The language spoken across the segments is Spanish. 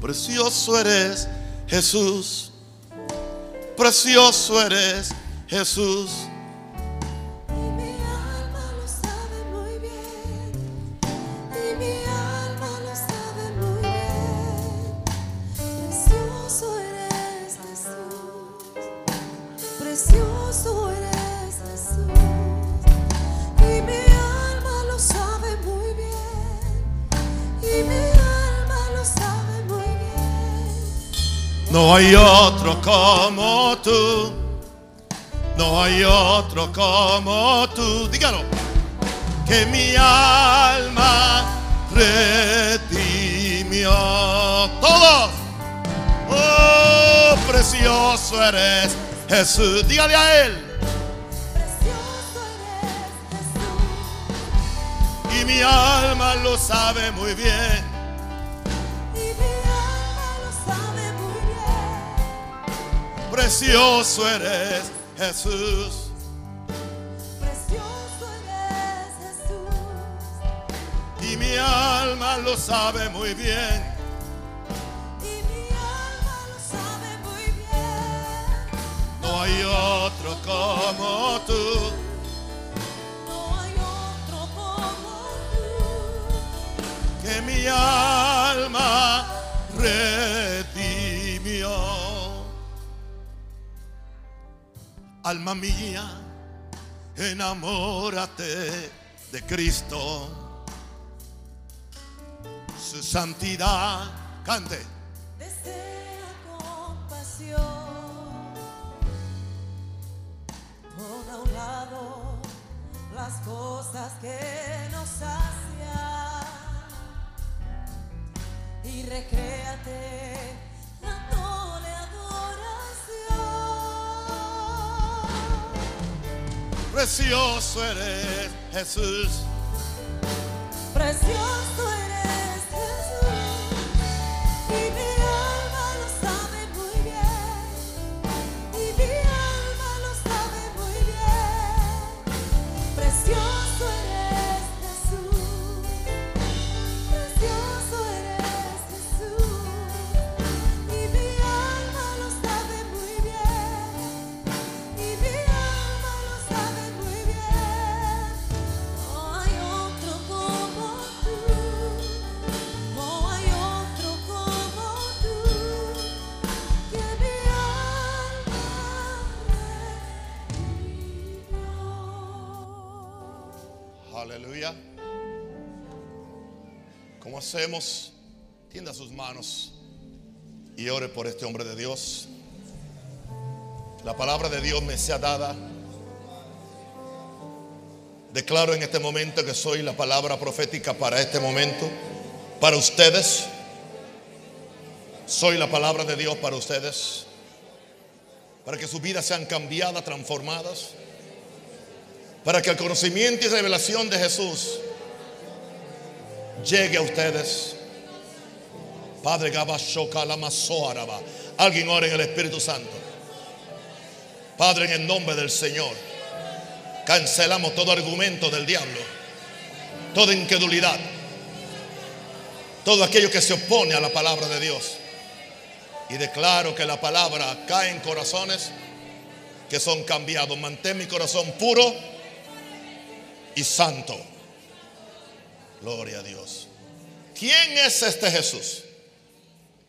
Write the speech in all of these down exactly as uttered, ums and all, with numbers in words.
Precioso eres Jesús, precioso eres Jesús. Y mi alma lo sabe muy bien, y mi alma lo sabe muy bien. Precioso eres Jesús, precioso eres Jesús. Y mi alma lo sabe muy bien, y mi alma lo sabe muy bien. No hay otro como tú. No hay otro como tú, dígalo, que mi alma redimió. Todos, oh, precioso eres Jesús, dígale a él. Precioso eres Jesús. Y mi alma lo sabe muy bien. Precioso eres Jesús, precioso eres Jesús, y mi alma lo sabe muy bien, y mi alma lo sabe muy bien. No hay otro como tú, no hay otro como tú, que mi alma redimió. Alma mía, enamórate de Cristo. Su santidad, cante. Desea con pasión por a un lado las cosas que nos hacían y recréate. Precioso eres Jesús, precioso eres Jesús, y mi alma lo sabe muy bien, y mi alma lo sabe muy bien. Precioso eres Jesús, precioso eres Jesús, y mi alma lo sabe muy bien, y mi alma lo sabe. Aleluya. Como hacemos, tienda sus manos y ore por este hombre de Dios. La palabra de Dios me sea dada. Declaro en este momento que soy la palabra profética para este momento, para ustedes. Soy la palabra de Dios para ustedes, para que sus vidas sean cambiadas, transformadas, para que el conocimiento y revelación de Jesús llegue a ustedes. Padre Gabashoka Lama Zoharaba. Alguien ore en el Espíritu Santo. Padre, en el nombre del Señor, cancelamos todo argumento del diablo, toda incredulidad, todo aquello que se opone a la palabra de Dios. Y declaro que la palabra cae en corazones que son cambiados. Mantén mi corazón puro y santo. Gloria a Dios. ¿Quién es este Jesús?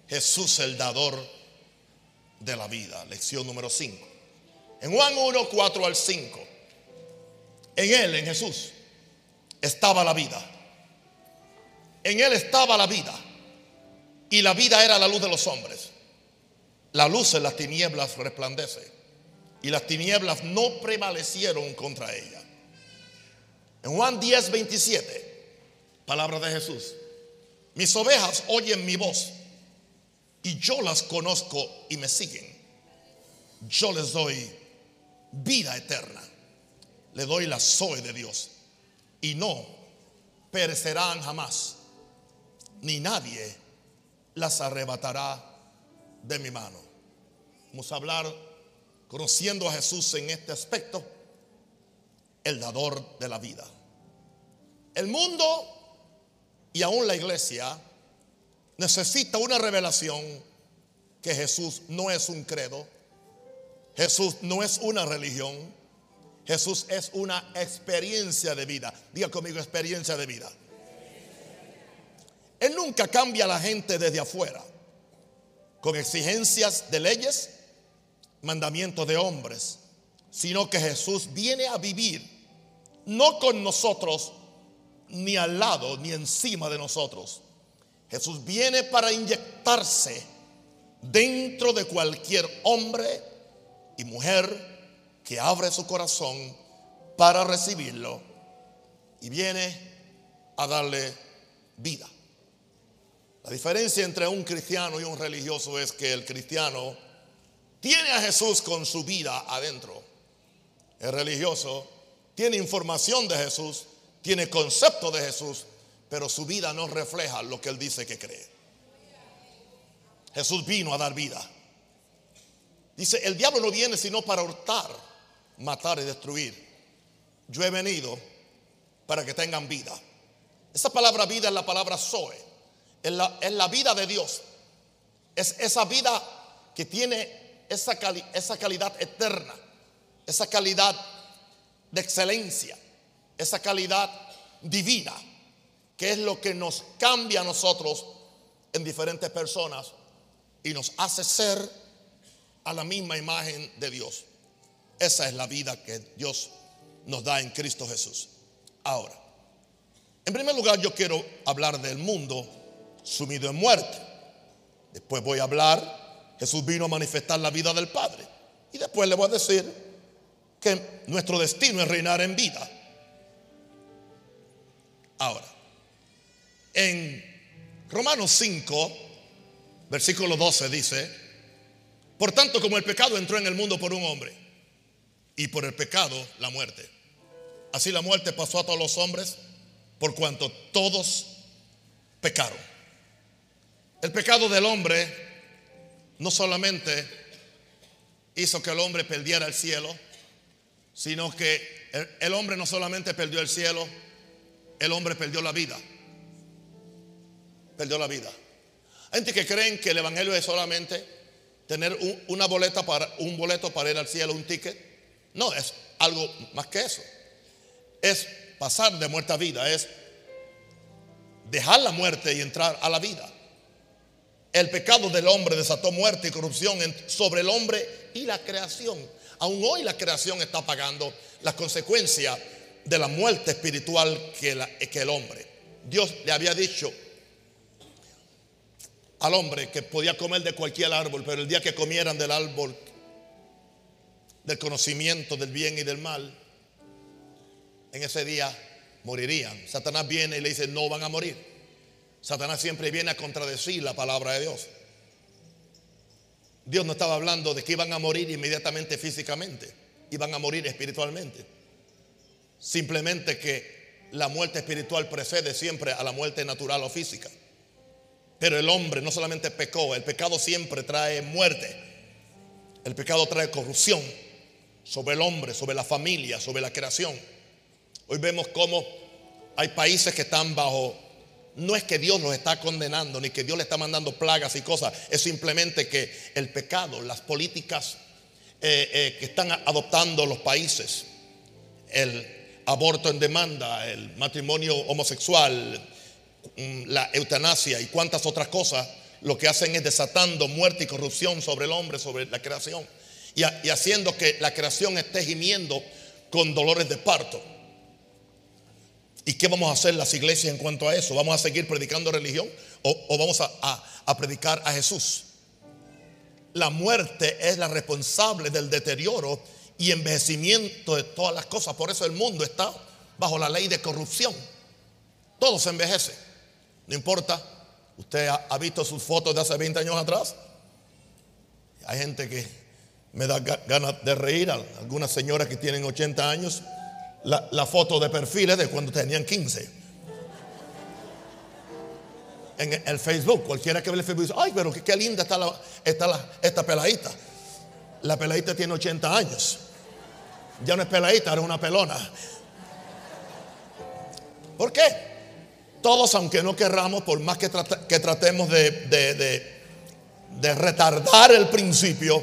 Jesús, el dador de la vida. Lección número cinco. En Juan uno, cuatro al cinco. En él, en Jesús, estaba la vida. En él estaba la vida, y la vida era la luz de los hombres. La luz en las tinieblas resplandece, y las tinieblas no prevalecieron contra ella. En Juan diez, veintisiete, palabra de Jesús: mis ovejas oyen mi voz, y yo las conozco y me siguen. Yo les doy vida eterna, le doy la zoe de Dios, y no perecerán jamás, ni nadie las arrebatará de mi mano. Vamos a hablar conociendo a Jesús en este aspecto, el dador de la vida. El mundo y aún la iglesia necesita una revelación que Jesús no es un credo, Jesús no es una religión, Jesús es una experiencia de vida. Diga conmigo, experiencia de vida. Él nunca cambia a la gente desde afuera con exigencias de leyes, mandamientos de hombres, sino que Jesús viene a vivir no con nosotros, ni al lado, ni encima de nosotros. Jesús viene para inyectarse dentro de cualquier hombre y mujer que abre su corazón para recibirlo, y viene a darle vida. La diferencia entre un cristiano y un religioso es que el cristiano tiene a Jesús con su vida adentro. El religioso tiene información de Jesús, tiene concepto de Jesús, pero su vida no refleja lo que él dice que cree. Jesús vino a dar vida. Dice, el diablo no viene sino para hurtar, matar y destruir. Yo he venido para que tengan vida. Esa palabra vida es la palabra zoe. Es la, es la vida de Dios. Es esa vida que tiene esa, cali, esa calidad eterna, esa calidad de excelencia, esa calidad divina, que es lo que nos cambia a nosotros en diferentes personas y nos hace ser a la misma imagen de Dios. Esa es la vida que Dios nos da en Cristo Jesús. Ahora, en primer lugar, yo quiero hablar del mundo sumido en muerte. Después voy a hablar, Jesús vino a manifestar la vida del Padre. Y después le voy a decir que nuestro destino es reinar en vida. Ahora, en Romanos cinco, versículo doce dice: por tanto, como el pecado entró en el mundo por un hombre, y por el pecado la muerte, así la muerte pasó a todos los hombres, por cuanto todos pecaron. El pecado del hombre no solamente hizo que el hombre perdiera el cielo, sino que el, el hombre no solamente perdió el cielo, el hombre perdió la vida. Perdió la vida. Hay gente que creen que el evangelio es solamente tener un, una boleta para, un boleto para ir al cielo, un ticket. No, es algo más que eso. Es pasar de muerte a vida, es dejar la muerte y entrar a la vida. El pecado del hombre desató muerte y corrupción sobre el hombre y la creación. Aún hoy la creación está pagando las consecuencias de la muerte espiritual que, la, que el hombre. Dios le había dicho al hombre que podía comer de cualquier árbol, pero el día que comieran del árbol del conocimiento del bien y del mal, en ese día morirían. Satanás viene y le dice: no van a morir. Satanás siempre viene a contradecir la palabra de Dios. Dios no estaba hablando de que iban a morir inmediatamente físicamente, iban a morir espiritualmente. Simplemente que la muerte espiritual precede siempre a la muerte natural o física. Pero el hombre no solamente pecó, el pecado siempre trae muerte. El pecado trae corrupción sobre el hombre, sobre la familia, sobre la creación. Hoy vemos cómo hay países que están bajo... No es que Dios los está condenando, ni que Dios le está mandando plagas y cosas. Es simplemente que el pecado, las políticas eh, eh, que están adoptando los países, el aborto en demanda, el matrimonio homosexual, la eutanasia y cuantas otras cosas, lo que hacen es desatando muerte y corrupción sobre el hombre, sobre la creación, y, a, y haciendo que la creación esté gimiendo con dolores de parto. ¿Y qué vamos a hacer las iglesias en cuanto a eso? ¿Vamos a seguir predicando religión o, o vamos a, a, a predicar a Jesús? La muerte es la responsable del deterioro y envejecimiento de todas las cosas. Por eso el mundo está bajo la ley de corrupción. Todo se envejece. No importa. Usted ha, ha visto sus fotos de hace veinte años atrás. Hay gente que me da ganas de reír. Algunas señoras que tienen ochenta años. La, la foto de perfiles de cuando tenían quince. En el Facebook. Cualquiera que ve el Facebook dice: ay, pero qué, qué linda está, la, está la, esta peladita. La peladita tiene ochenta años. Ya no es peladita, ahora es una pelona. ¿Por qué? Todos, aunque no querramos, por más que, trate, que tratemos de, de, de, de retardar el principio,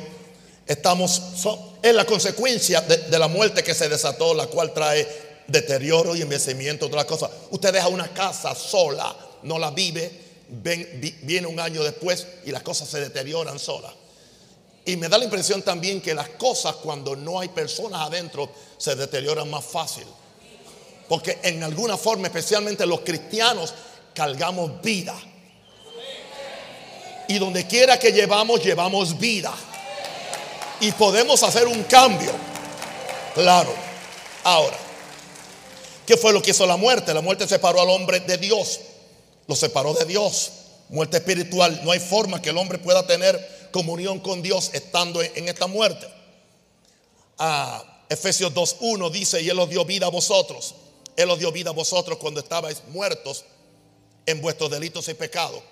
estamos so, es la consecuencia de, de la muerte que se desató, la cual trae deterioro y envejecimiento, otras cosas. Usted deja una casa sola, no la vive, ven, vi, viene un año después y las cosas se deterioran solas. Y me da la impresión también que las cosas, cuando no hay personas adentro, se deterioran más fácil. Porque en alguna forma, especialmente los cristianos, cargamos vida. Y donde quiera que llevamos, llevamos vida. Y podemos hacer un cambio. Claro. Ahora, ¿qué fue lo que hizo la muerte? La muerte separó al hombre de Dios. Lo separó de Dios. Muerte espiritual. No hay forma que el hombre pueda tener comunión con Dios estando en esta muerte. Ah, Efesios dos uno dice: y Él os dio vida a vosotros. Él os dio vida a vosotros cuando estabais muertos en vuestros delitos y pecados.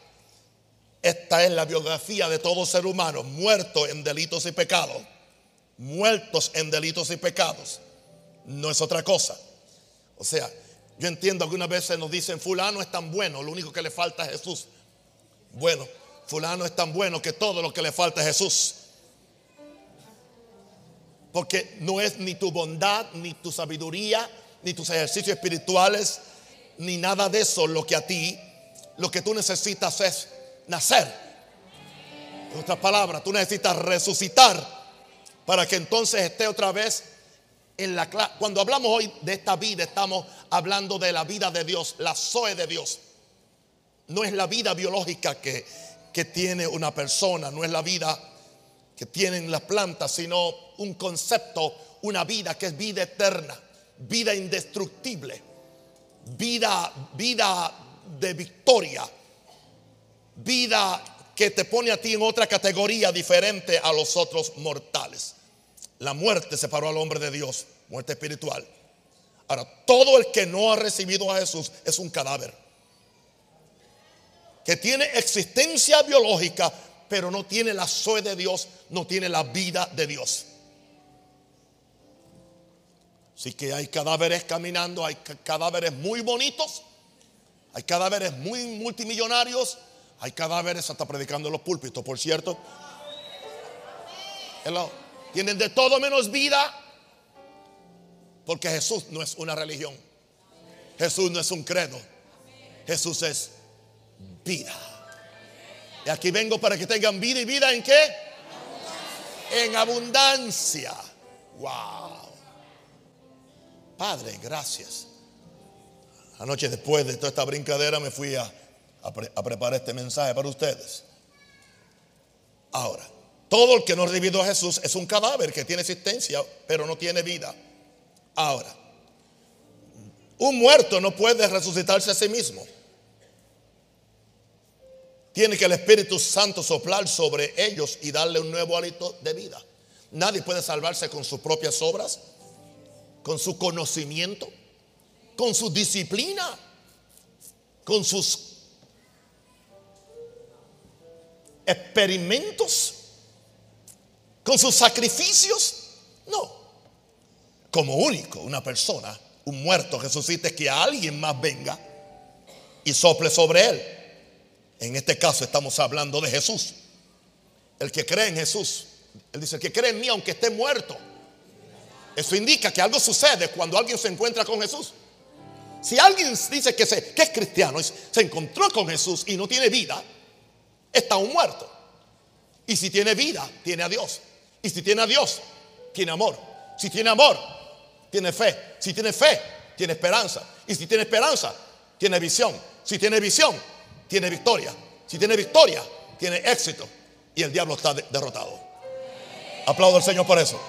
Esta es la biografía de todo ser humano: muerto en delitos y pecados. Muertos en delitos y pecados. No es otra cosa. O sea, yo entiendo, algunas veces nos dicen: fulano es tan bueno, lo único que le falta es Jesús. Bueno, fulano es tan bueno que todo lo que le falta es Jesús. Porque no es ni tu bondad, ni tu sabiduría, ni tus ejercicios espirituales, ni nada de eso lo que a ti, lo que tú necesitas es nacer. En otras palabras, tú necesitas resucitar para que entonces esté otra vez en la clase. Cuando hablamos hoy de esta vida, estamos hablando de la vida de Dios, la Zoe de Dios. No es la vida biológica que, que tiene una persona, no es la vida que tienen las plantas, sino un concepto, una vida que es vida eterna, vida indestructible, vida, vida de victoria, vida que te pone a ti en otra categoría diferente a los otros mortales. La muerte separó al hombre de Dios, muerte espiritual. Ahora, todo el que no ha recibido a Jesús es un cadáver que tiene existencia biológica, pero no tiene la Zoe de Dios, no tiene la vida de Dios. Así que hay cadáveres caminando, hay cadáveres muy bonitos, hay cadáveres muy multimillonarios, hay cadáveres hasta predicando en los púlpitos, por cierto. Hello. Tienen de todo menos vida, porque Jesús no es una religión. Jesús no es un credo. Jesús es vida. Y aquí vengo para que tengan vida. ¿Y vida en qué? En abundancia. Wow. Padre, gracias. Anoche, después de toda esta brincadera, me fui a, a, pre, a preparar este mensaje para ustedes. Ahora, todo el que no ha recibido a Jesús es un cadáver que tiene existencia, pero no tiene vida. Ahora, un muerto no puede resucitarse a sí mismo. Tiene que el Espíritu Santo soplar sobre ellos y darle un nuevo hálito de vida. Nadie puede salvarse con sus propias obras, con su conocimiento, con su disciplina, con sus experimentos, con sus sacrificios. No. Como único, una persona, un muerto resucita, es que alguien más venga y sople sobre él. En este caso estamos hablando de Jesús. El que cree en Jesús. Él dice: el que cree en mí, aunque esté muerto. Eso indica que algo sucede cuando alguien se encuentra con Jesús. Si alguien dice que, se, que es cristiano y se encontró con Jesús y no tiene vida, está un muerto. Y si tiene vida, tiene a Dios. Y si tiene a Dios, tiene amor. Si tiene amor, tiene fe. Si tiene fe, tiene esperanza. Y si tiene esperanza, tiene visión. Si tiene visión, tiene victoria. Si tiene victoria, tiene éxito. Y el diablo está de- derrotado. Aplaudo al Señor por eso.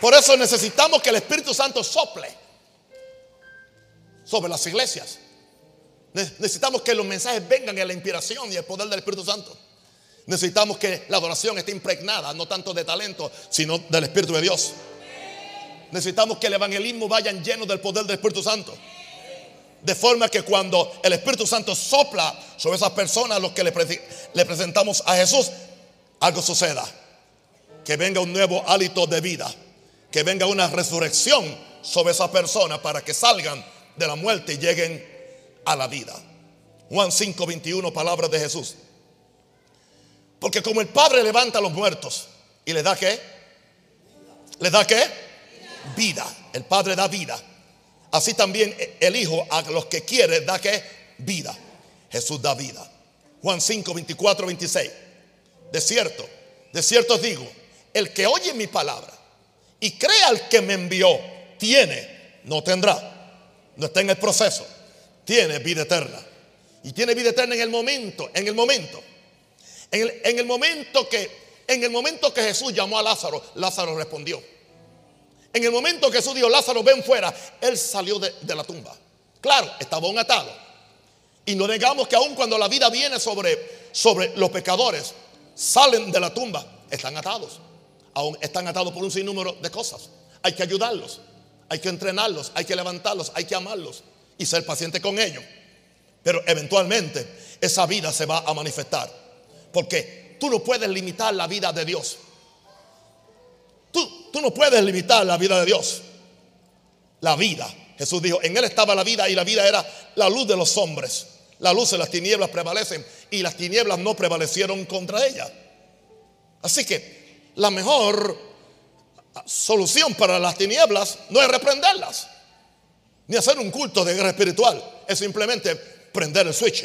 Por eso necesitamos que el Espíritu Santo sople sobre las iglesias. Ne- necesitamos que los mensajes vengan en la inspiración y el poder del Espíritu Santo. Necesitamos que la adoración esté impregnada, no tanto de talento, sino del Espíritu de Dios. Necesitamos que el evangelismo vaya lleno del poder del Espíritu Santo. De forma que cuando el Espíritu Santo sopla sobre esas personas a los que le, pre- le presentamos a Jesús, algo suceda. que venga un nuevo hálito de vida, que venga una resurrección sobre esas personas para que salgan de la muerte y lleguen a la vida. Juan cinco veintiuno, palabras de Jesús. Porque como el Padre levanta a los muertos y le da ¿qué? ¿Le da qué? Vida. El Padre da vida. Así también el Hijo a los que quiere da ¿qué? Vida. Jesús da vida. Juan cinco veinticuatro, veintiséis. De cierto, de cierto os digo, el que oye mi palabra y cree al que me envió, tiene, no tendrá, no está en el proceso, tiene vida eterna. Y tiene vida eterna en el momento, en el momento, en el, en el momento que, en el momento que Jesús llamó a Lázaro, Lázaro respondió. En el momento que Jesús dijo, Lázaro, ven fuera, él salió de, de la tumba. Claro, estaba aún atado. Y no negamos que aún cuando la vida viene sobre, sobre los pecadores, salen de la tumba, están atados. Aún están atados por un sinnúmero de cosas. Hay que ayudarlos, hay que entrenarlos, hay que levantarlos, hay que amarlos y ser paciente con ellos. Pero eventualmente esa vida se va a manifestar, porque tú no puedes limitar la vida de Dios. Tú, tú no puedes limitar la vida de Dios. La vida, Jesús dijo, en él estaba la vida y la vida era la luz de los hombres. La luz y las tinieblas prevalecen, y las tinieblas no prevalecieron contra ella. Así que la mejor solución para las tinieblas no es reprenderlas ni hacer un culto de guerra espiritual. Es simplemente prender el switch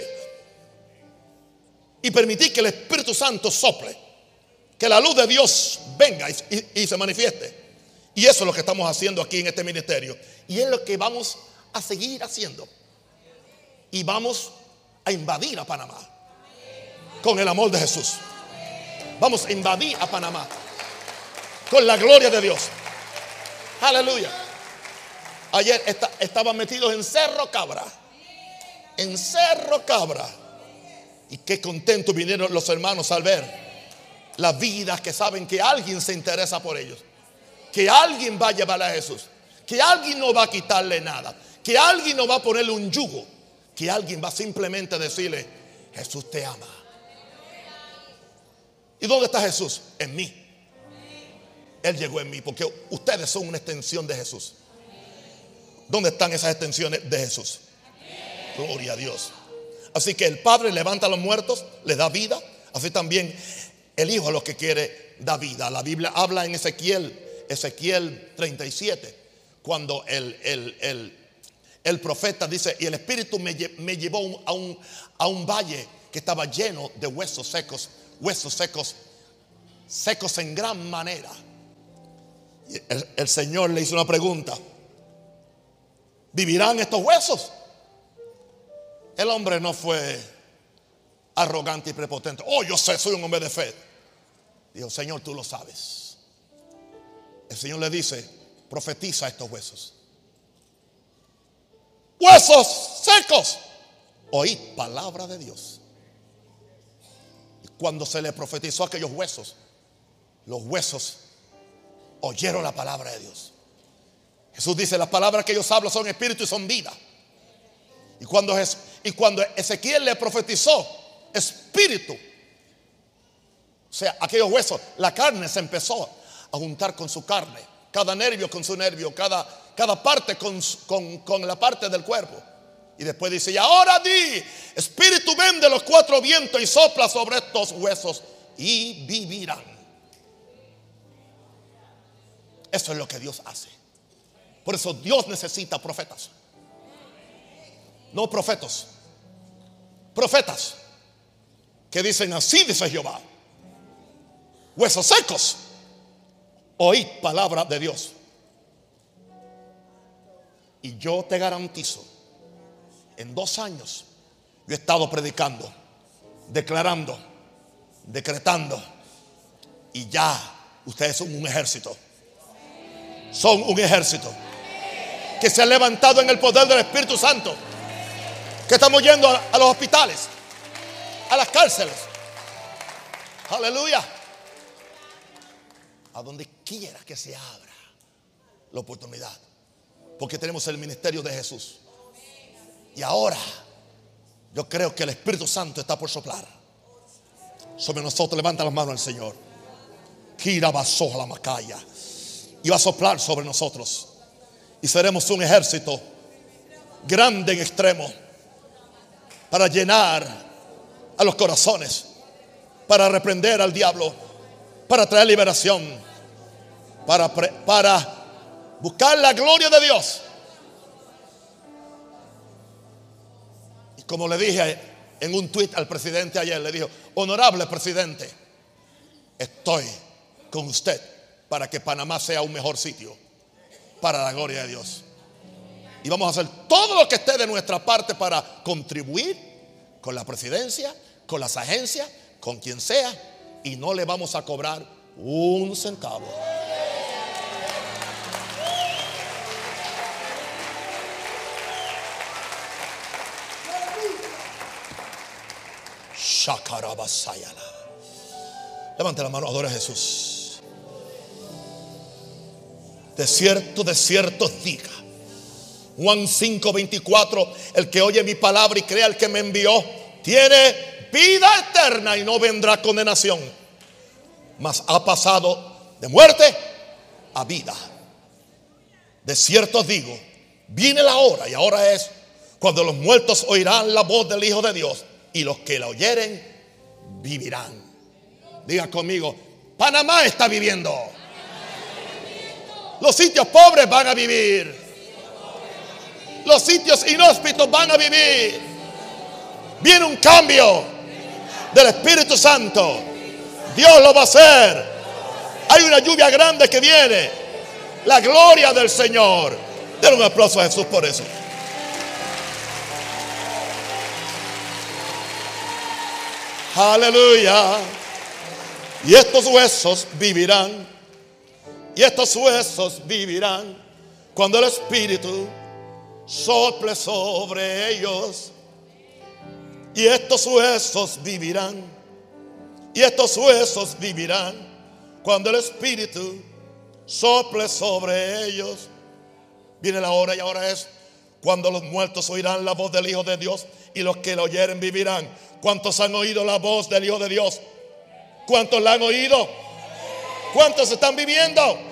y permitir que el Espíritu Santo sople, que la luz de Dios venga y, y, y se manifieste. Y eso es lo que estamos haciendo aquí en este ministerio, y es lo que vamos a seguir haciendo. Y vamos a invadir a Panamá con el amor de Jesús. Vamos a invadir a Panamá con la gloria de Dios. Aleluya. Ayer está, estaban metidos en Cerro Cabra. En Cerro Cabra. Y qué contentos vinieron los hermanos al ver las vidas que saben que alguien se interesa por ellos, que alguien va a llevarle a Jesús, que alguien no va a quitarle nada, que alguien no va a ponerle un yugo, que alguien va simplemente a decirle, Jesús te ama. ¿Y dónde está Jesús? En mí. Él llegó en mí, porque ustedes son una extensión de Jesús. ¿Dónde están esas extensiones de Jesús? Gloria a Dios. Así que el Padre levanta a los muertos, les da vida. Así también el Hijo a los que quiere da vida. La Biblia habla en Ezequiel, Ezequiel treinta y siete, cuando el, el, el, el profeta dice, y el Espíritu me, me llevó a un, a un valle que estaba lleno de huesos secos, huesos secos, secos en gran manera. El, el Señor le hizo una pregunta: ¿vivirán estos huesos? El hombre no fue arrogante y prepotente. Oh, yo sé, soy un hombre de fe. Dijo, Señor, tú lo sabes. El Señor le dice, profetiza estos huesos. Huesos secos, oíd palabra de Dios. Y cuando se le profetizó a aquellos huesos, los huesos oyeron la palabra de Dios. Jesús dice, las palabras que ellos hablan son espíritu y son vida. Y cuando, Jesús, y cuando Ezequiel le profetizó espíritu, o sea, aquellos huesos, la carne se empezó a juntar con su carne, cada nervio con su nervio, cada, cada parte con, con, con la parte del cuerpo. Y después dice, y ahora di, espíritu, ven de los cuatro vientos y sopla sobre estos huesos y vivirán. Eso es lo que Dios hace. Por eso Dios necesita profetas. No profetas. Profetas que dicen, así dice Jehová. Huesos secos, oíd palabra de Dios. Y yo te garantizo, en dos años yo he estado predicando, declarando, decretando, y ya ustedes son un ejército. Son un ejército que se ha levantado en el poder del Espíritu Santo, que estamos yendo a, a los hospitales, a las cárceles. Aleluya. A donde quiera que se abra la oportunidad, porque tenemos el ministerio de Jesús. Y ahora yo creo que el Espíritu Santo está por soplar sobre nosotros. Levanta las manos al Señor. Y va a soplar sobre nosotros y seremos un ejército grande en extremo para llenar a los corazones, para reprender al diablo, para traer liberación, para, para buscar la gloria de Dios. Y como le dije en un tuit al presidente ayer, le dijo: honorable presidente, estoy con usted para que Panamá sea un mejor sitio para la gloria de Dios. Y vamos a hacer todo lo que esté de nuestra parte para contribuir con la presidencia, con las agencias, con quien sea, y no le vamos a cobrar un centavo. Levante la mano, adora a Jesús. De cierto, de cierto diga Juan cinco veinticuatro: el que oye mi palabra y crea al que me envió tiene vida eterna y no vendrá condenación, mas ha pasado de muerte a vida. De cierto digo, viene la hora, y ahora es, cuando los muertos oirán la voz del Hijo de Dios, y los que la oyeren vivirán. Diga conmigo: Panamá está viviendo. Los sitios pobres van a vivir. Los sitios inhóspitos van a vivir. Viene un cambio del Espíritu Santo. Dios lo va a hacer. Hay una lluvia grande que viene. La gloria del Señor. Denle un aplauso a Jesús por eso. Aleluya. Y estos huesos vivirán. Y estos huesos vivirán cuando el Espíritu sople sobre ellos. Y estos huesos vivirán. Y estos huesos vivirán cuando el Espíritu sople sobre ellos. Viene la hora, y ahora es, cuando los muertos oirán la voz del Hijo de Dios, y los que la oyeren vivirán. ¿Cuántos han oído la voz del Hijo de Dios? ¿Cuántos la han oído? ¿Cuántos están viviendo?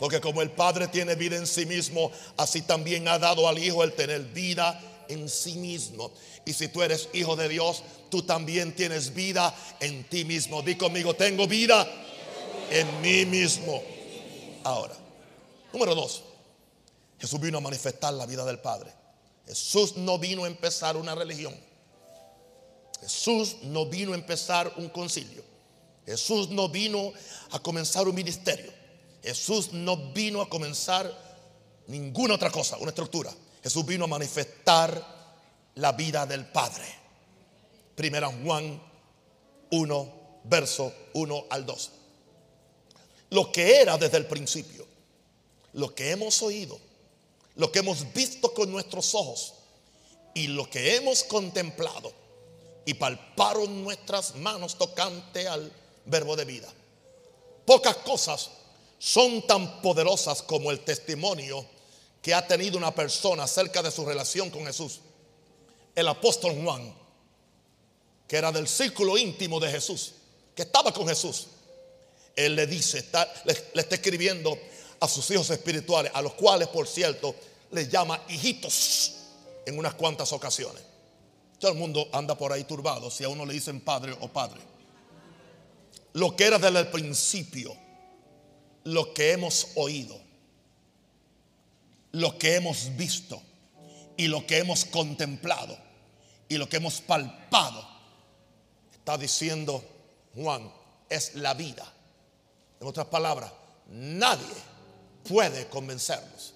Porque como el Padre tiene vida en sí mismo, así también ha dado al Hijo el tener vida en sí mismo. Y si tú eres hijo de Dios, tú también tienes vida en ti mismo. Di conmigo: tengo vida en mí mismo. Ahora, número dos, Jesús vino a manifestar la vida del Padre. Jesús no vino a empezar una religión. Jesús no vino a empezar un concilio. Jesús no vino a comenzar un ministerio. Jesús no vino a comenzar ninguna otra cosa, una estructura. Jesús vino a manifestar la vida del Padre. Primera Juan uno, verso uno al dos. Lo que era desde el principio, lo que hemos oído, lo que hemos visto con nuestros ojos, y lo que hemos contemplado y palparon nuestras manos tocante al verbo de vida. Pocas cosas son tan poderosas como el testimonio que ha tenido una persona acerca de su relación con Jesús. El apóstol Juan, que era del círculo íntimo de Jesús, que estaba con Jesús, él le dice, está, le, le está escribiendo a sus hijos espirituales, a los cuales, por cierto, les llama hijitos en unas cuantas ocasiones. Todo el mundo anda por ahí turbado si a uno le dicen padre o padre. Lo que era desde el principio, lo que hemos oído, lo que hemos visto, y lo que hemos contemplado, y lo que hemos palpado. Está diciendo Juan, es la vida. En otras palabras, nadie puede convencernos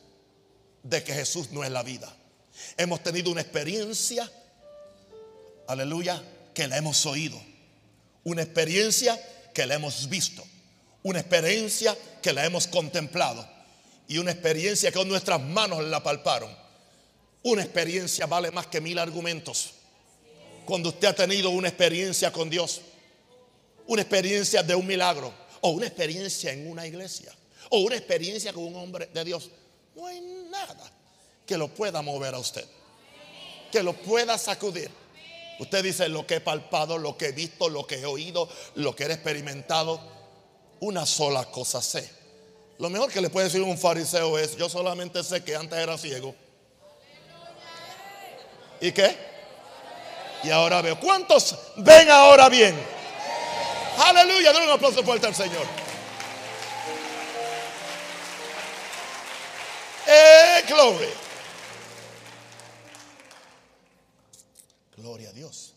de que Jesús no es la vida. Hemos tenido una experiencia, aleluya, que la hemos oído, una experiencia que la hemos visto, una experiencia que la hemos contemplado, y una experiencia que con nuestras manos la palparon. Una experiencia vale más que mil argumentos. Cuando usted ha tenido una experiencia con Dios, una experiencia de un milagro, o una experiencia en una iglesia, o una experiencia con un hombre de Dios, no hay nada que lo pueda mover a usted, que lo pueda sacudir. Usted dice: lo que he palpado, lo que he visto, lo que he oído, lo que he experimentado. una sola cosa sé. Lo mejor que le puede decir un fariseo es: yo solamente sé que antes era ciego. ¿Y qué? Y ahora veo. ¿Cuántos ven ahora bien? Aleluya, denle un aplauso fuerte al Señor. ¡Eh, gloria! Gloria a Dios.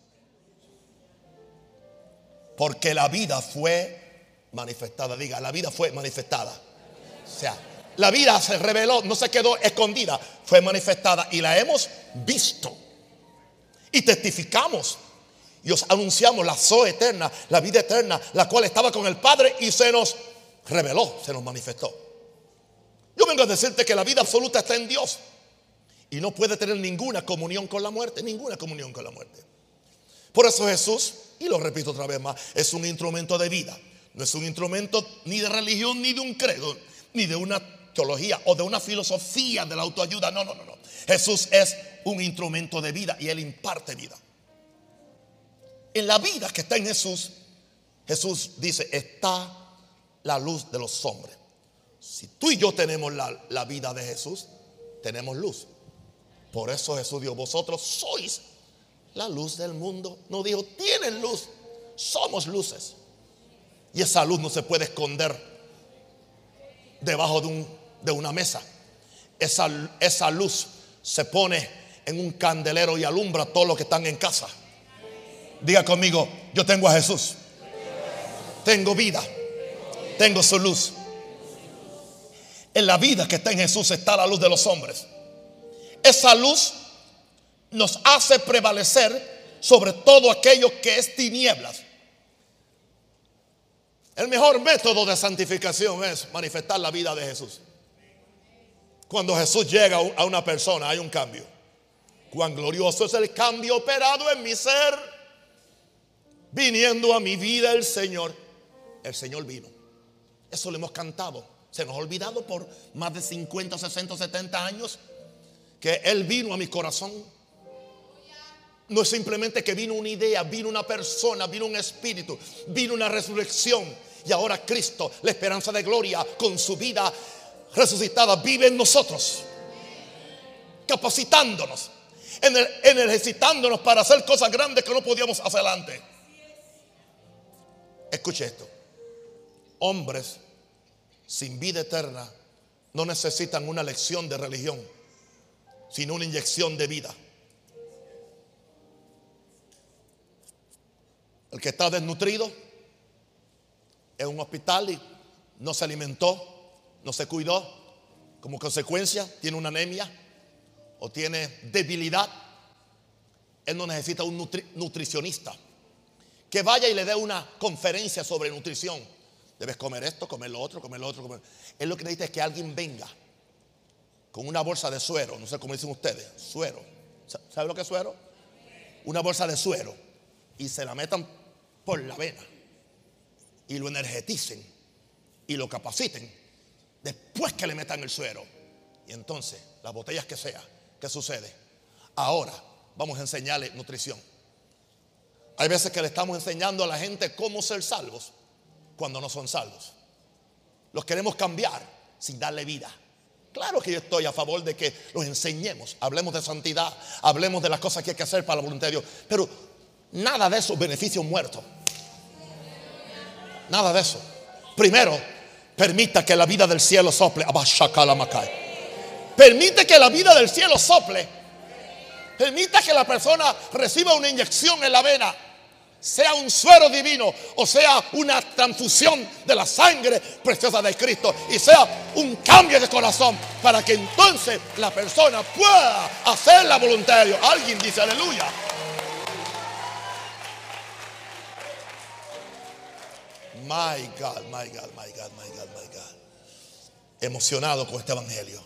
Porque la vida fue manifestada. Diga, la vida fue manifestada. O sea, la vida se reveló, no se quedó escondida, fue manifestada y la hemos visto. Y testificamos y os anunciamos la Zoe eterna, la vida eterna, la cual estaba con el Padre y se nos reveló, se nos manifestó. Yo vengo a decirte que la vida absoluta está en Dios y no puede tener ninguna comunión con la muerte, ninguna comunión con la muerte. Por eso Jesús, y lo repito otra vez más, es un instrumento de vida. No es un instrumento ni de religión, ni de un credo, ni de una teología o de una filosofía de la autoayuda. No, no, no, no. Jesús es un instrumento de vida y Él imparte vida. En la vida que está en Jesús, Jesús dice: está la luz de los hombres. Si tú y yo tenemos la, la vida de Jesús, tenemos luz. Por eso Jesús dijo: vosotros sois la luz del mundo. No dijo: tienen luz. Somos luces. Y esa luz no se puede esconder debajo de, un, de una mesa. Esa, esa luz se pone en un candelero y alumbra a todos los que están en casa. Diga conmigo: yo tengo a Jesús. Tengo vida. Tengo su luz. En la vida que está en Jesús está la luz de los hombres. Esa luz nos hace prevalecer sobre todo aquello que es tinieblas. El mejor método de santificación es manifestar la vida de Jesús. Cuando Jesús llega a una persona hay un cambio. Cuán glorioso es el cambio operado en mi ser, viniendo a mi vida el Señor. El Señor vino. Eso lo hemos cantado. Se nos ha olvidado por más de cincuenta, sesenta, setenta años que Él vino a mi corazón. No es simplemente que vino una idea, vino una persona, vino un espíritu, vino una resurrección. Y ahora Cristo, la esperanza de gloria, con su vida resucitada, vive en nosotros, capacitándonos, energizándonos para hacer cosas grandes que no podíamos hacer antes. Escuche esto: hombres sin vida eterna no necesitan una lección de religión, sino una inyección de vida. El que está desnutrido en un hospital y no se alimentó, no se cuidó, como consecuencia tiene una anemia o tiene debilidad, él no necesita un nutri- nutricionista que vaya y le dé una conferencia sobre nutrición. Debes comer esto, comer lo otro, comer lo otro, comer. Él lo que necesita es que alguien venga con una bolsa de suero, no sé cómo dicen ustedes, suero. ¿Sabe lo que es suero? Una bolsa de suero y se la metan por la vena y lo energeticen y lo capaciten después que le metan el suero. Y entonces, las botellas que sea, ¿qué sucede? Ahora vamos a enseñarle nutrición. Hay veces que le estamos enseñando a la gente cómo ser salvos cuando no son salvos. Los queremos cambiar sin darle vida. Claro que yo estoy a favor de que los enseñemos, hablemos de santidad, hablemos de las cosas que hay que hacer para la voluntad de Dios, pero nada de eso beneficia un muerto. Nada de eso. Primero, permita que la vida del cielo sople. Permite que la vida del cielo sople. Permita que la persona reciba una inyección en la vena, sea un suero divino o sea una transfusión de la sangre preciosa de Cristo, y sea un cambio de corazón para que entonces la persona pueda hacer la voluntad de Dios. Alguien dice aleluya. My God, my God, my God, my God, my God. Emocionado con este evangelio.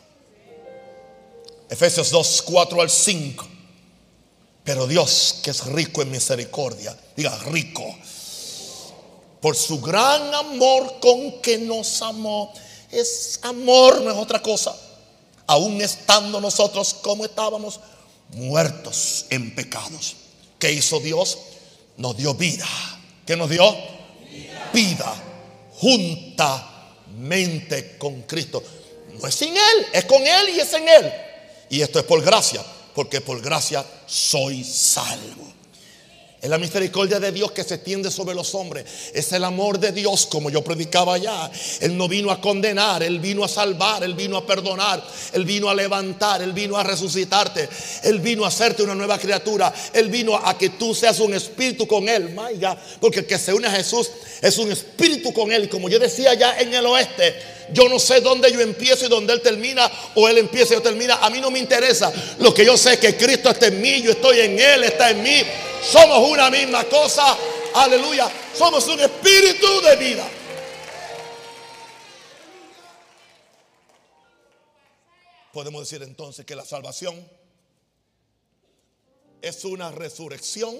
Efesios dos, cuatro al cinco. Pero Dios, que es rico en misericordia, diga rico, por su gran amor con que nos amó. Es amor, no es otra cosa. Aún estando nosotros como estábamos, muertos en pecados, ¿qué hizo Dios? Nos dio vida. ¿Qué nos dio? Vida juntamente con Cristo. No es sin Él, es con Él y es en Él. Y esto es por gracia, porque por gracia soy salvo. Es la misericordia de Dios que se extiende sobre los hombres. Es el amor de Dios, como yo predicaba allá. Él no vino a condenar, Él vino a salvar, Él vino a perdonar, Él vino a levantar, Él vino a resucitarte, Él vino a hacerte una nueva criatura, Él vino a que tú seas un espíritu con Él. My God, porque el que se une a Jesús es un espíritu con Él. Como yo decía allá en el oeste, yo no sé dónde yo empiezo y dónde Él termina, o Él empieza y yo termina. A mí no me interesa. Lo que yo sé es que Cristo está en mí, yo estoy en Él, está en mí. Somos una misma cosa. Aleluya. Somos un espíritu de vida. Podemos decir entonces que la salvación es una resurrección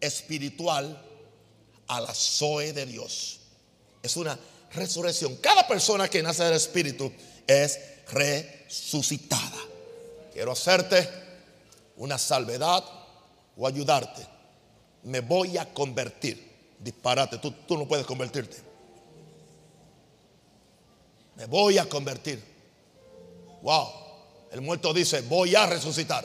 espiritual a la Zoe de Dios. Es una resurrección. Cada persona que nace del Espíritu es resucitada. Quiero hacerte una salvedad o ayudarte. Me voy a convertir. Disparate, tú, tú no puedes convertirte. Me voy a convertir. Wow. El muerto dice: voy a resucitar.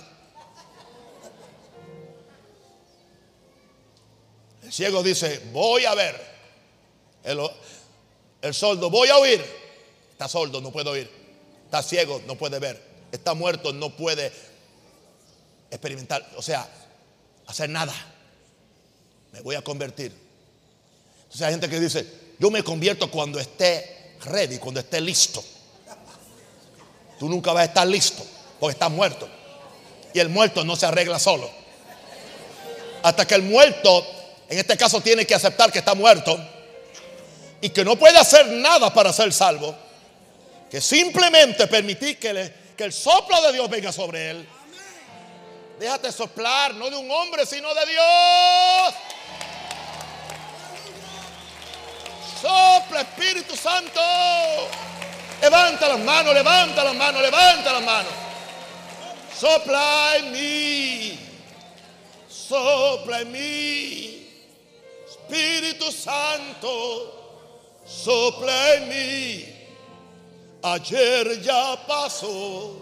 El ciego dice: voy a ver. El El sordo: voy a oír. Está sordo, no puede oír. Está ciego, no puede ver. Está muerto, no puede experimentar, o sea, hacer nada. Me voy a convertir. Entonces hay gente que dice: yo me convierto cuando esté ready, cuando esté listo. Tú nunca vas a estar listo, porque estás muerto. Y el muerto no se arregla solo. Hasta que el muerto, en este caso, tiene que aceptar que está muerto y que no puede hacer nada para ser salvo, que simplemente permitir que, le, que el soplo de Dios venga sobre él. Amén. Déjate soplar, no de un hombre, sino de Dios. Sopla, Espíritu Santo. Levanta las manos, levanta las manos, levanta las manos. Sopla en mí, sopla en mí, Espíritu Santo. Sopla en mí, ayer ya pasó,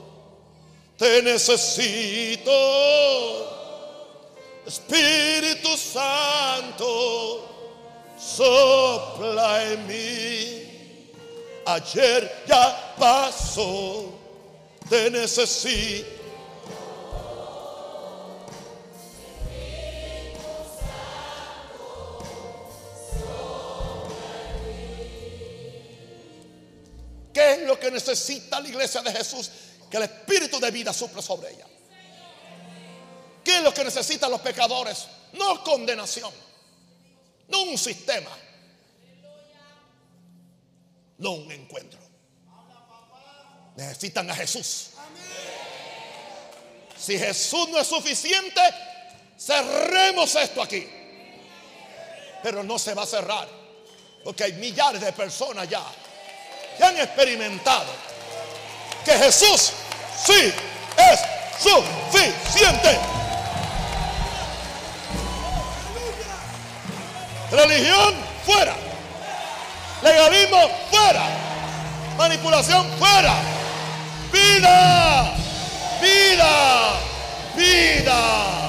te necesito, Espíritu Santo. Sopla en mí, ayer ya pasó, te necesito. ¿Qué es lo que necesita la iglesia de Jesús? Que el Espíritu de vida sopla sobre ella. ¿Qué es lo que necesitan los pecadores? No condenación, no un sistema, no un encuentro. Necesitan a Jesús. Si Jesús no es suficiente, cerremos esto aquí. Pero no se va a cerrar, porque hay millares de personas ya que han experimentado que Jesús sí es suficiente. Religión fuera, legalismo fuera, manipulación fuera. Vida, vida, vida.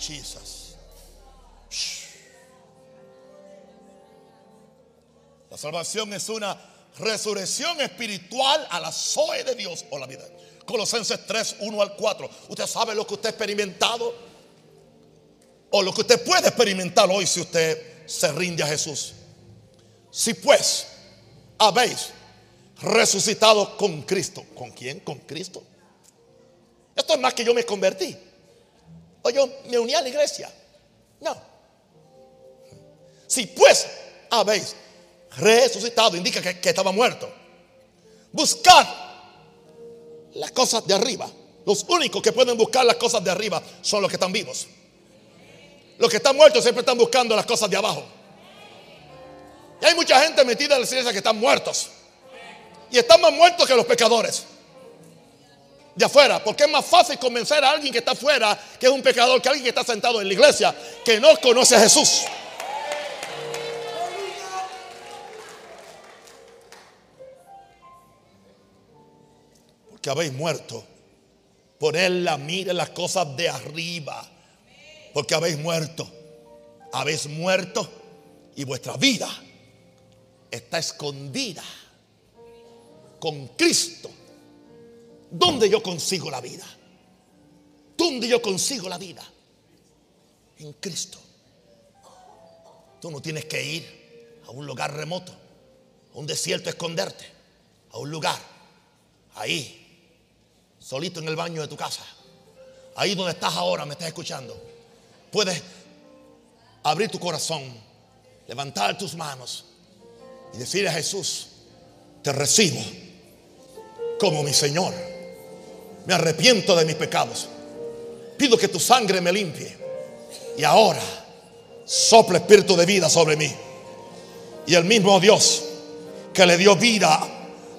Jesús. La salvación es una resurrección espiritual a la Zoe de Dios o la vida. Colosenses tres, uno al cuatro. Usted sabe lo que usted ha experimentado, o lo que usted puede experimentar hoy si usted se rinde a Jesús. Si pues habéis resucitado con Cristo. ¿Con quién? Con Cristo. Esto es más que yo me convertí, yo me uní a la iglesia. No. Si pues habéis resucitado, indica que, que estaba muerto. Buscad las cosas de arriba. Los únicos que pueden buscar las cosas de arriba son los que están vivos. Los que están muertos siempre están buscando las cosas de abajo. Y hay mucha gente metida en la iglesia que están muertos, y están más muertos que los pecadores. de afuera, porque es más fácil convencer a alguien que está afuera que es un pecador que a alguien que está sentado en la iglesia que no conoce a Jesús. Porque habéis muerto. Poner la mira en las cosas de arriba, porque habéis muerto. Habéis muerto y vuestra vida está escondida con Cristo. ¿Dónde yo consigo la vida? ¿Dónde yo consigo la vida? En Cristo. Tú no tienes que ir a un lugar remoto, a un desierto a esconderte, a un lugar ahí, solito en el baño de tu casa, ahí donde estás ahora, me estás escuchando. Puedes abrir tu corazón, levantar tus manos y decirle a Jesús: te recibo como mi Señor. Me arrepiento de mis pecados. Pido que tu sangre me limpie. Y ahora sopla espíritu de vida sobre mí. Y el mismo Dios que le dio vida a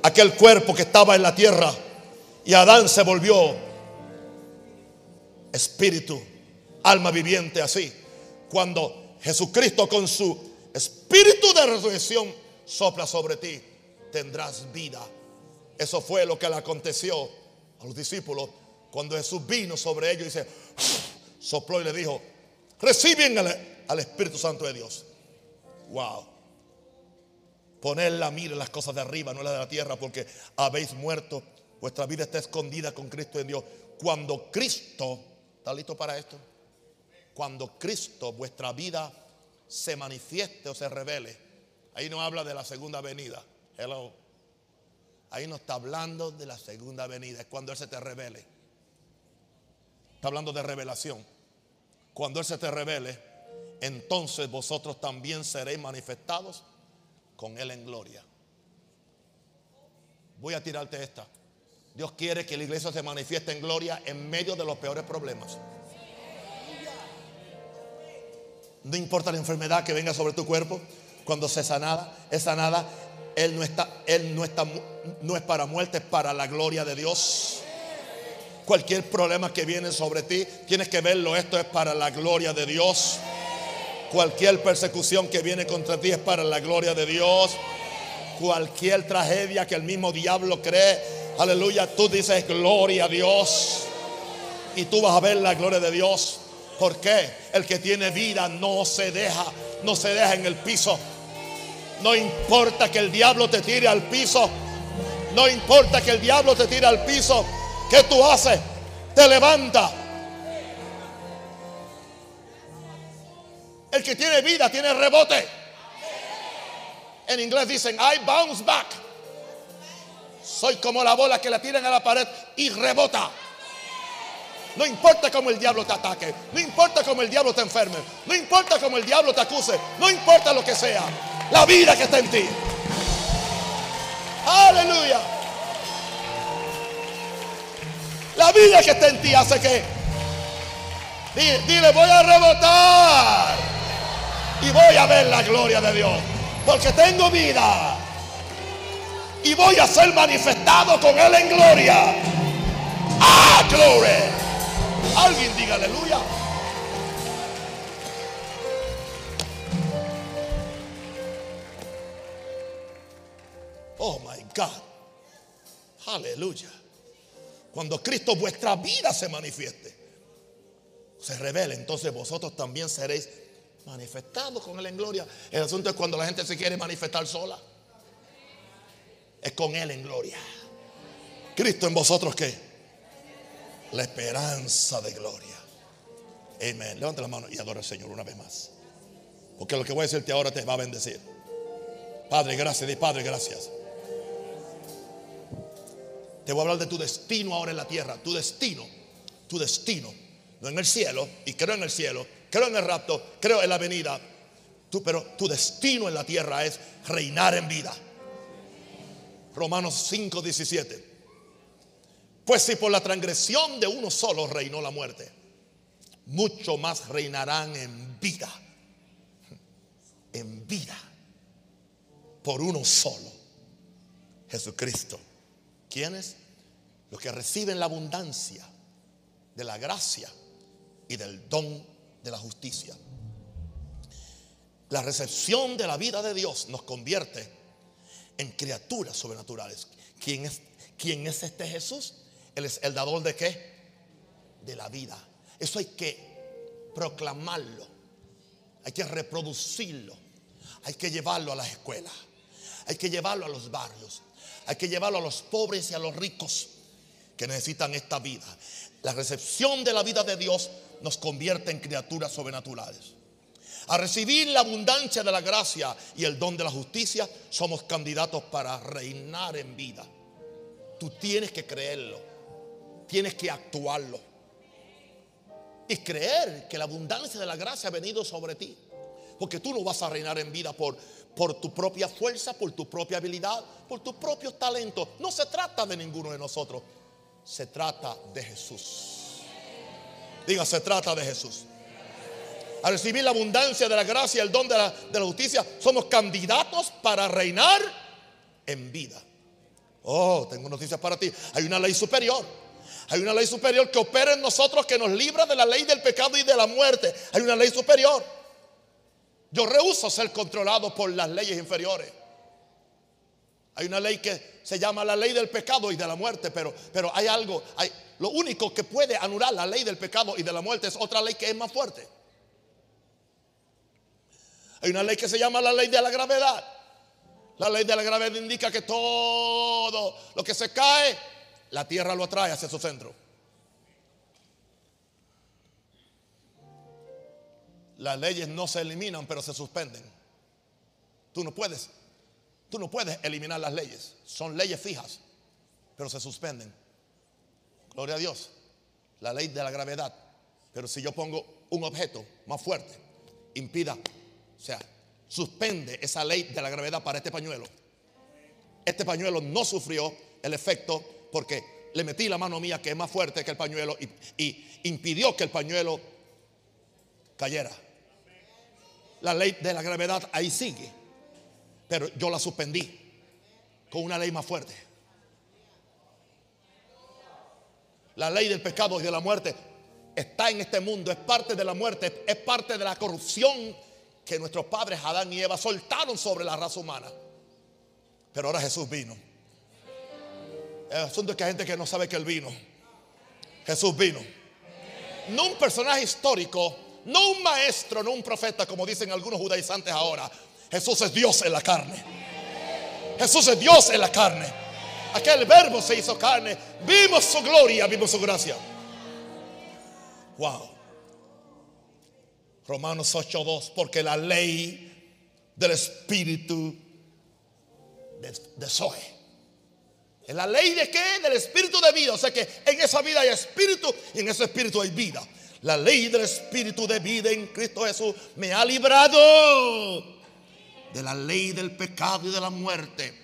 aquel cuerpo que estaba en la tierra y Adán se volvió espíritu, alma viviente así. Cuando Jesucristo con su espíritu de resurrección sopla sobre ti, tendrás vida. Eso fue lo que le aconteció a los discípulos cuando Jesús vino sobre ellos y se sopló y le dijo: reciben al, al Espíritu Santo de Dios. Wow. Poned la mira en las cosas de arriba, no en las de la tierra, porque habéis muerto. Vuestra vida está escondida con Cristo en Dios. Cuando Cristo, ¿está listo para esto? Cuando Cristo, vuestra vida, se manifieste o se revele. Ahí no habla de la segunda venida. Hello. Ahí no está hablando de la segunda venida. Es cuando Él se te revele. Está hablando de revelación. Cuando Él se te revele, entonces vosotros también seréis manifestados con Él en gloria. Voy a tirarte esta. Dios quiere que la iglesia se manifieste en gloria en medio de los peores problemas. No importa la enfermedad que venga sobre tu cuerpo, cuando se sanada, es sanada, Él no está, Él no está, no es para muerte, es para la gloria de Dios. Cualquier problema que viene sobre ti, tienes que verlo, esto es para la gloria de Dios. Cualquier persecución que viene contra ti es para la gloria de Dios. Cualquier tragedia que el mismo diablo cree, aleluya, tú dices gloria a Dios. Y tú vas a ver la gloria de Dios. ¿Por qué? El que tiene vida no se deja, no se deja en el piso. No importa que el diablo te tire al piso. No importa que el diablo te tire al piso. ¿Qué tú haces? Te levanta. El que tiene vida tiene rebote. En inglés dicen I bounce back. Soy como la bola que la tiran a la pared y rebota. No importa cómo el diablo te ataque, no importa cómo el diablo te enferme, no importa cómo el diablo te acuse, no importa lo que sea, la vida que está en ti. Aleluya. La vida que está en ti hace que dile, dile voy a rebotar y voy a ver la gloria de Dios, porque tengo vida y voy a ser manifestado con Él en gloria. ¡Ah, gloria! Alguien diga aleluya. Oh my God. Aleluya. Cuando Cristo vuestra vida se manifieste, se revele, entonces vosotros también seréis manifestados con Él en gloria. El asunto es cuando la gente se quiere manifestar sola. Es con Él en gloria. Cristo en vosotros, ¿qué? La esperanza de gloria. Amén. Levanta la mano y adora al Señor una vez más, porque lo que voy a decirte ahora te va a bendecir. Padre, gracias. Di Padre, gracias. Te voy a hablar de tu destino ahora en la tierra. Tu destino, tu destino, no en el cielo. Y creo en el cielo, creo en el rapto, creo en la venida. Tú, pero tu destino en la tierra es reinar en vida. Romanos cinco diecisiete. Pues si por la transgresión de uno solo reinó la muerte, mucho más reinarán en vida, en vida, por uno solo, Jesucristo. ¿Quiénes? los que reciben la abundancia de la gracia y del don de la justicia. La recepción de la vida de Dios nos convierte en criaturas sobrenaturales. ¿Quién es, quién es este Jesús? Él es el dador de qué? De la vida. Eso hay que proclamarlo, hay que reproducirlo, hay que llevarlo a las escuelas, hay que llevarlo a los barrios, hay que llevarlo a los pobres y a los ricos que necesitan esta vida. La recepción de la vida de Dios nos convierte en criaturas sobrenaturales. A recibir la abundancia de la gracia y el don de la justicia, somos candidatos para reinar en vida. Tú tienes que creerlo, tienes que actuarlo y creer que la abundancia de la gracia ha venido sobre ti, porque tú no vas a reinar en vida por, por tu propia fuerza, por tu propia habilidad, por tus propios talentos. No se trata de ninguno de nosotros, se trata de Jesús. Diga, se trata de Jesús. Al recibir la abundancia de la gracia y el don de la, de la justicia, somos candidatos para reinar en vida. Oh, tengo noticias para ti. Hay una ley superior. Hay una ley superior que opera en nosotros, que nos libra de la ley del pecado y de la muerte. Hay una ley superior. Yo rehúso ser controlado por las leyes inferiores. Hay una ley que se llama la ley del pecado y de la muerte. Pero, pero hay algo, hay, lo único que puede anular la ley del pecado y de la muerte es otra ley que es más fuerte. Hay una ley que se llama la ley de la gravedad. La ley de la gravedad indica que todo lo que se cae, la tierra lo atrae hacia su centro. Las leyes no se eliminan, pero se suspenden. Tú no puedes, tú no puedes eliminar las leyes. Son leyes fijas, pero se suspenden. Gloria a Dios. La ley de la gravedad. Pero si yo pongo un objeto más fuerte, impida. O sea, suspende esa ley de la gravedad para este pañuelo. Este pañuelo no sufrió el efecto porque le metí la mano mía, que es más fuerte que el pañuelo, y, y impidió que el pañuelo cayera. La ley de la gravedad ahí sigue, pero yo la suspendí con una ley más fuerte. La ley del pecado y de la muerte está en este mundo, es parte de la muerte, es parte de la corrupción que nuestros padres Adán y Eva soltaron sobre la raza humana. Pero ahora Jesús vino. El asunto es que hay gente que no sabe que Él vino. Jesús vino. No un personaje histórico, no un maestro, no un profeta, como dicen algunos judaizantes ahora. Jesús es Dios en la carne. Jesús es Dios en la carne. Aquel verbo se hizo carne. Vimos su gloria, vimos su gracia. Wow. Romanos ocho dos, porque la ley del Espíritu de, de Zoe, es la ley de qué? Del Espíritu de vida. O sea que en esa vida hay Espíritu y en ese Espíritu hay vida. La ley del Espíritu de vida en Cristo Jesús me ha librado de la ley del pecado y de la muerte.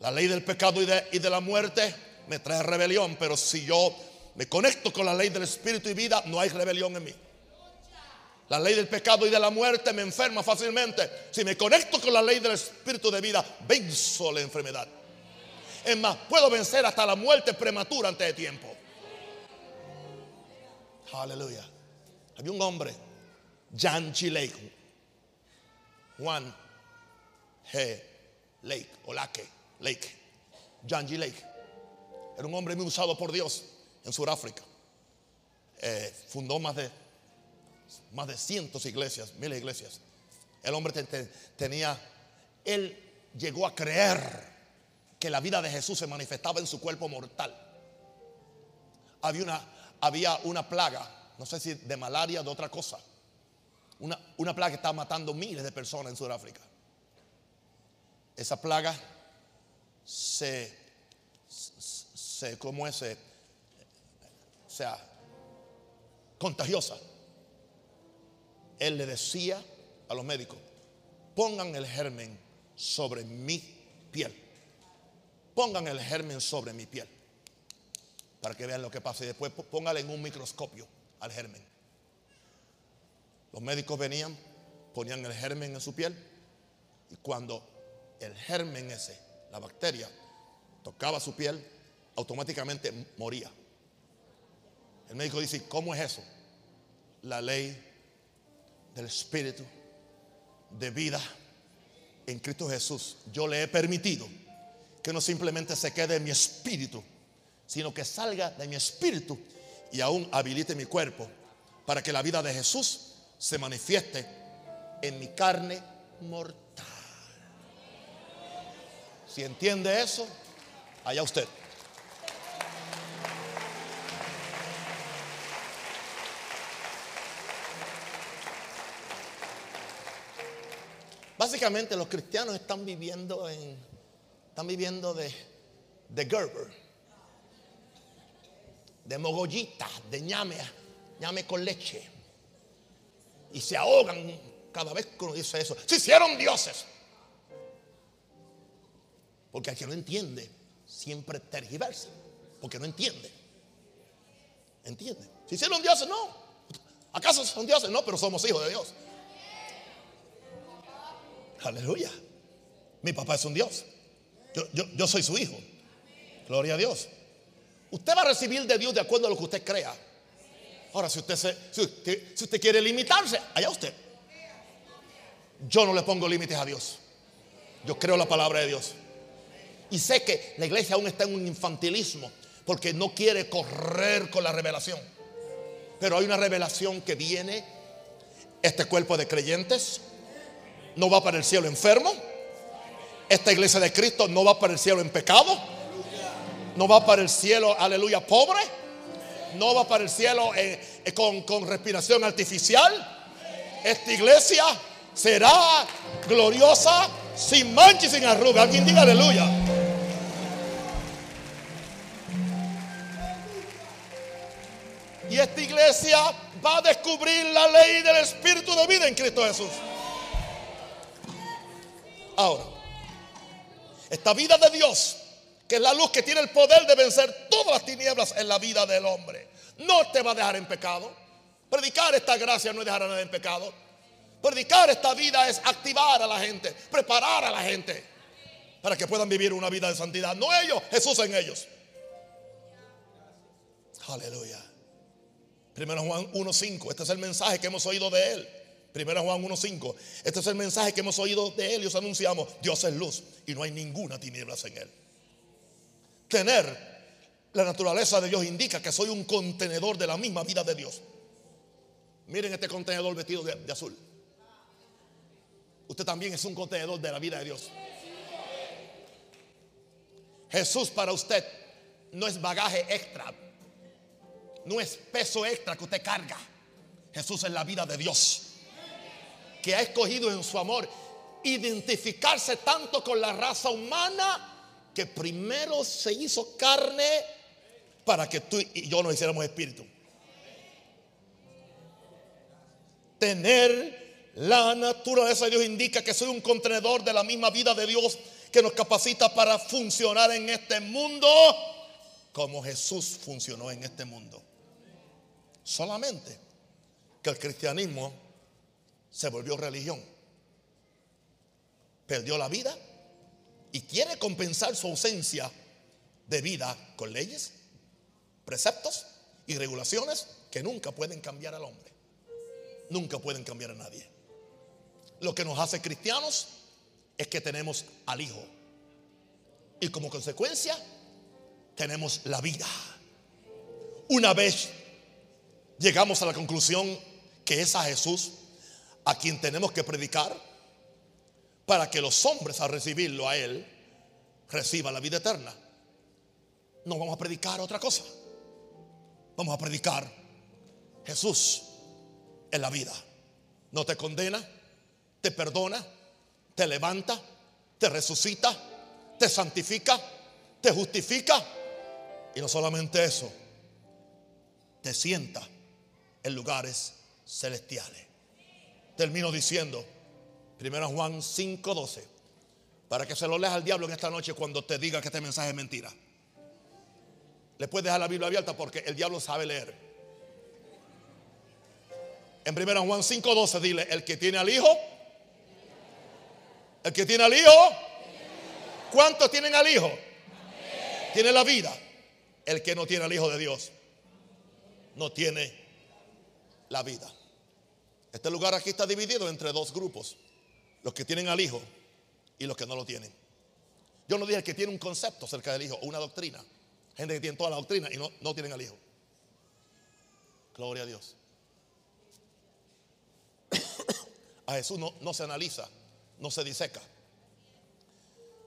La ley del pecado y de, y de la muerte me trae rebelión, pero si yo me conecto con la ley del Espíritu y vida, no hay rebelión en mí. La ley del pecado y de la muerte me enferma fácilmente. Si me conecto con la ley del Espíritu de vida, venzo la enfermedad. Es más, puedo vencer hasta la muerte prematura antes de tiempo. Aleluya. Había un hombre, John G. Lake, Juan G. Lake, o Lake, Lake, John G. Lake. Era un hombre muy usado por Dios en Sudáfrica. Eh, fundó más de Más de cientos de iglesias, miles de iglesias. El hombre te, te, tenía, él llegó a creer que la vida de Jesús se manifestaba en su cuerpo mortal. Había una, había una plaga, no sé si de malaria o de otra cosa. Una, una plaga que estaba matando miles de personas en Sudáfrica. Esa plaga se, se como es, se, o sea, contagiosa. Él le decía a los médicos, pongan el germen sobre mi piel. Pongan el germen sobre mi piel. Para que vean lo que pasa. Y después pónganle en un microscopio al germen. Los médicos venían, ponían el germen en su piel. Y cuando el germen ese, la bacteria, tocaba su piel, automáticamente moría. El médico dice, ¿cómo es eso? La ley del Espíritu de vida en Cristo Jesús. Yo le he permitido que no simplemente se quede en mi espíritu, sino que salga de mi espíritu y aún habilite mi cuerpo para que la vida de Jesús se manifieste en mi carne mortal. Si entiende eso, allá usted. Básicamente los cristianos están viviendo en, están viviendo de, de Gerber, de mogollita, de ñame, ñame con leche. Y se ahogan cada vez que uno dice eso. Se hicieron dioses. Porque al que no entiende siempre tergiversa, porque no entiende. ¿Entiende? ¿Se hicieron dioses? No. ¿Acaso son dioses? No, pero somos hijos de Dios. Aleluya. Mi papá es un Dios. Yo, yo, yo soy su hijo. Gloria a Dios. Usted va a recibir de Dios de acuerdo a lo que usted crea. Ahora, si usted, se, si usted, si usted quiere limitarse, allá usted. Yo no le pongo límites a Dios. Yo creo la palabra de Dios. Y sé que la iglesia aún está en un infantilismo porque no quiere correr con la revelación. Pero hay una revelación que viene. Este cuerpo de creyentes no va para el cielo enfermo. Esta iglesia de Cristo no va para el cielo en pecado. No va para el cielo, aleluya, pobre. No va para el cielo eh, eh, con, con respiración artificial. Esta iglesia será gloriosa, sin mancha y sin arruga. Alguien diga aleluya. Y esta iglesia va a descubrir la ley del Espíritu de vida en Cristo Jesús. Ahora, esta vida de Dios, que es la luz que tiene el poder de vencer todas las tinieblas en la vida del hombre, no te va a dejar en pecado. Predicar esta gracia no es dejar a nadie en pecado. Predicar esta vida es activar a la gente, preparar a la gente para que puedan vivir una vida de santidad. No ellos, Jesús en ellos. Aleluya. Primero Juan uno cinco, este es el mensaje que hemos oído de él. Primero Juan uno cinco, este es el mensaje que hemos oído de él y os anunciamos: Dios es luz y no hay ninguna tinieblas en él. Tener la naturaleza de Dios indica que soy un contenedor de la misma vida de Dios. Miren este contenedor vestido de, de azul. Usted también es un contenedor de la vida de Dios. Jesús para usted no es bagaje extra, no es peso extra que usted carga. Jesús es la vida de Dios, que ha escogido en su amor identificarse tanto con la raza humana que primero se hizo carne para que tú y yo nos hiciéramos espíritu. Tener la naturaleza de Dios indica que soy un contenedor de la misma vida de Dios que nos capacita para funcionar en este mundo como Jesús funcionó en este mundo. Solamente que el cristianismo se volvió religión, perdió la vida y quiere compensar su ausencia de vida con leyes, preceptos y regulaciones que nunca pueden cambiar al hombre, nunca pueden cambiar a nadie. Lo que nos hace cristianos es que tenemos al Hijo y como consecuencia tenemos la vida. Una vez llegamos a la conclusión que es a Jesús a quien tenemos que predicar para que los hombres, al recibirlo a él, reciban la vida eterna. No vamos a predicar otra cosa. Vamos a predicar Jesús en la vida. No te condena, te perdona, te levanta, te resucita, te santifica, te justifica. Y no solamente eso, te sienta en lugares celestiales. Termino diciendo primero Juan cinco doce, para que se lo leas al diablo en esta noche cuando te diga que este mensaje es mentira. Le puedes dejar la Biblia abierta porque el diablo sabe leer. En primero Juan cinco doce dile: el que tiene al Hijo, el que tiene al Hijo. ¿Cuántos tienen al Hijo? Tiene la vida. El que no tiene al Hijo de Dios no tiene la vida. Este lugar aquí está dividido entre dos grupos: los que tienen al Hijo y los que no lo tienen. Yo no dije que tiene un concepto acerca del Hijo o una doctrina. Gente que tiene toda la doctrina y no, no tienen al Hijo. Gloria a Dios. A Jesús no, no se analiza, no se diseca,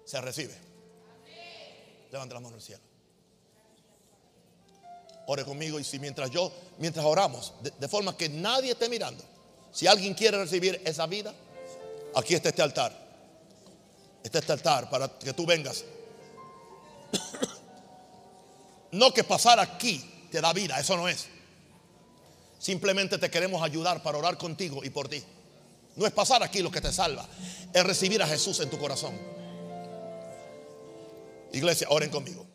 se recibe. Levante la mano al cielo. Ore conmigo, y si mientras yo, mientras oramos, de, de forma que nadie esté mirando, si alguien quiere recibir esa vida, aquí está este altar. Está este altar para que tú vengas. No que pasar aquí te da vida, eso no es. Simplemente te queremos ayudar para orar contigo y por ti. No es pasar aquí lo que te salva, es recibir a Jesús en tu corazón. Iglesia, oren conmigo.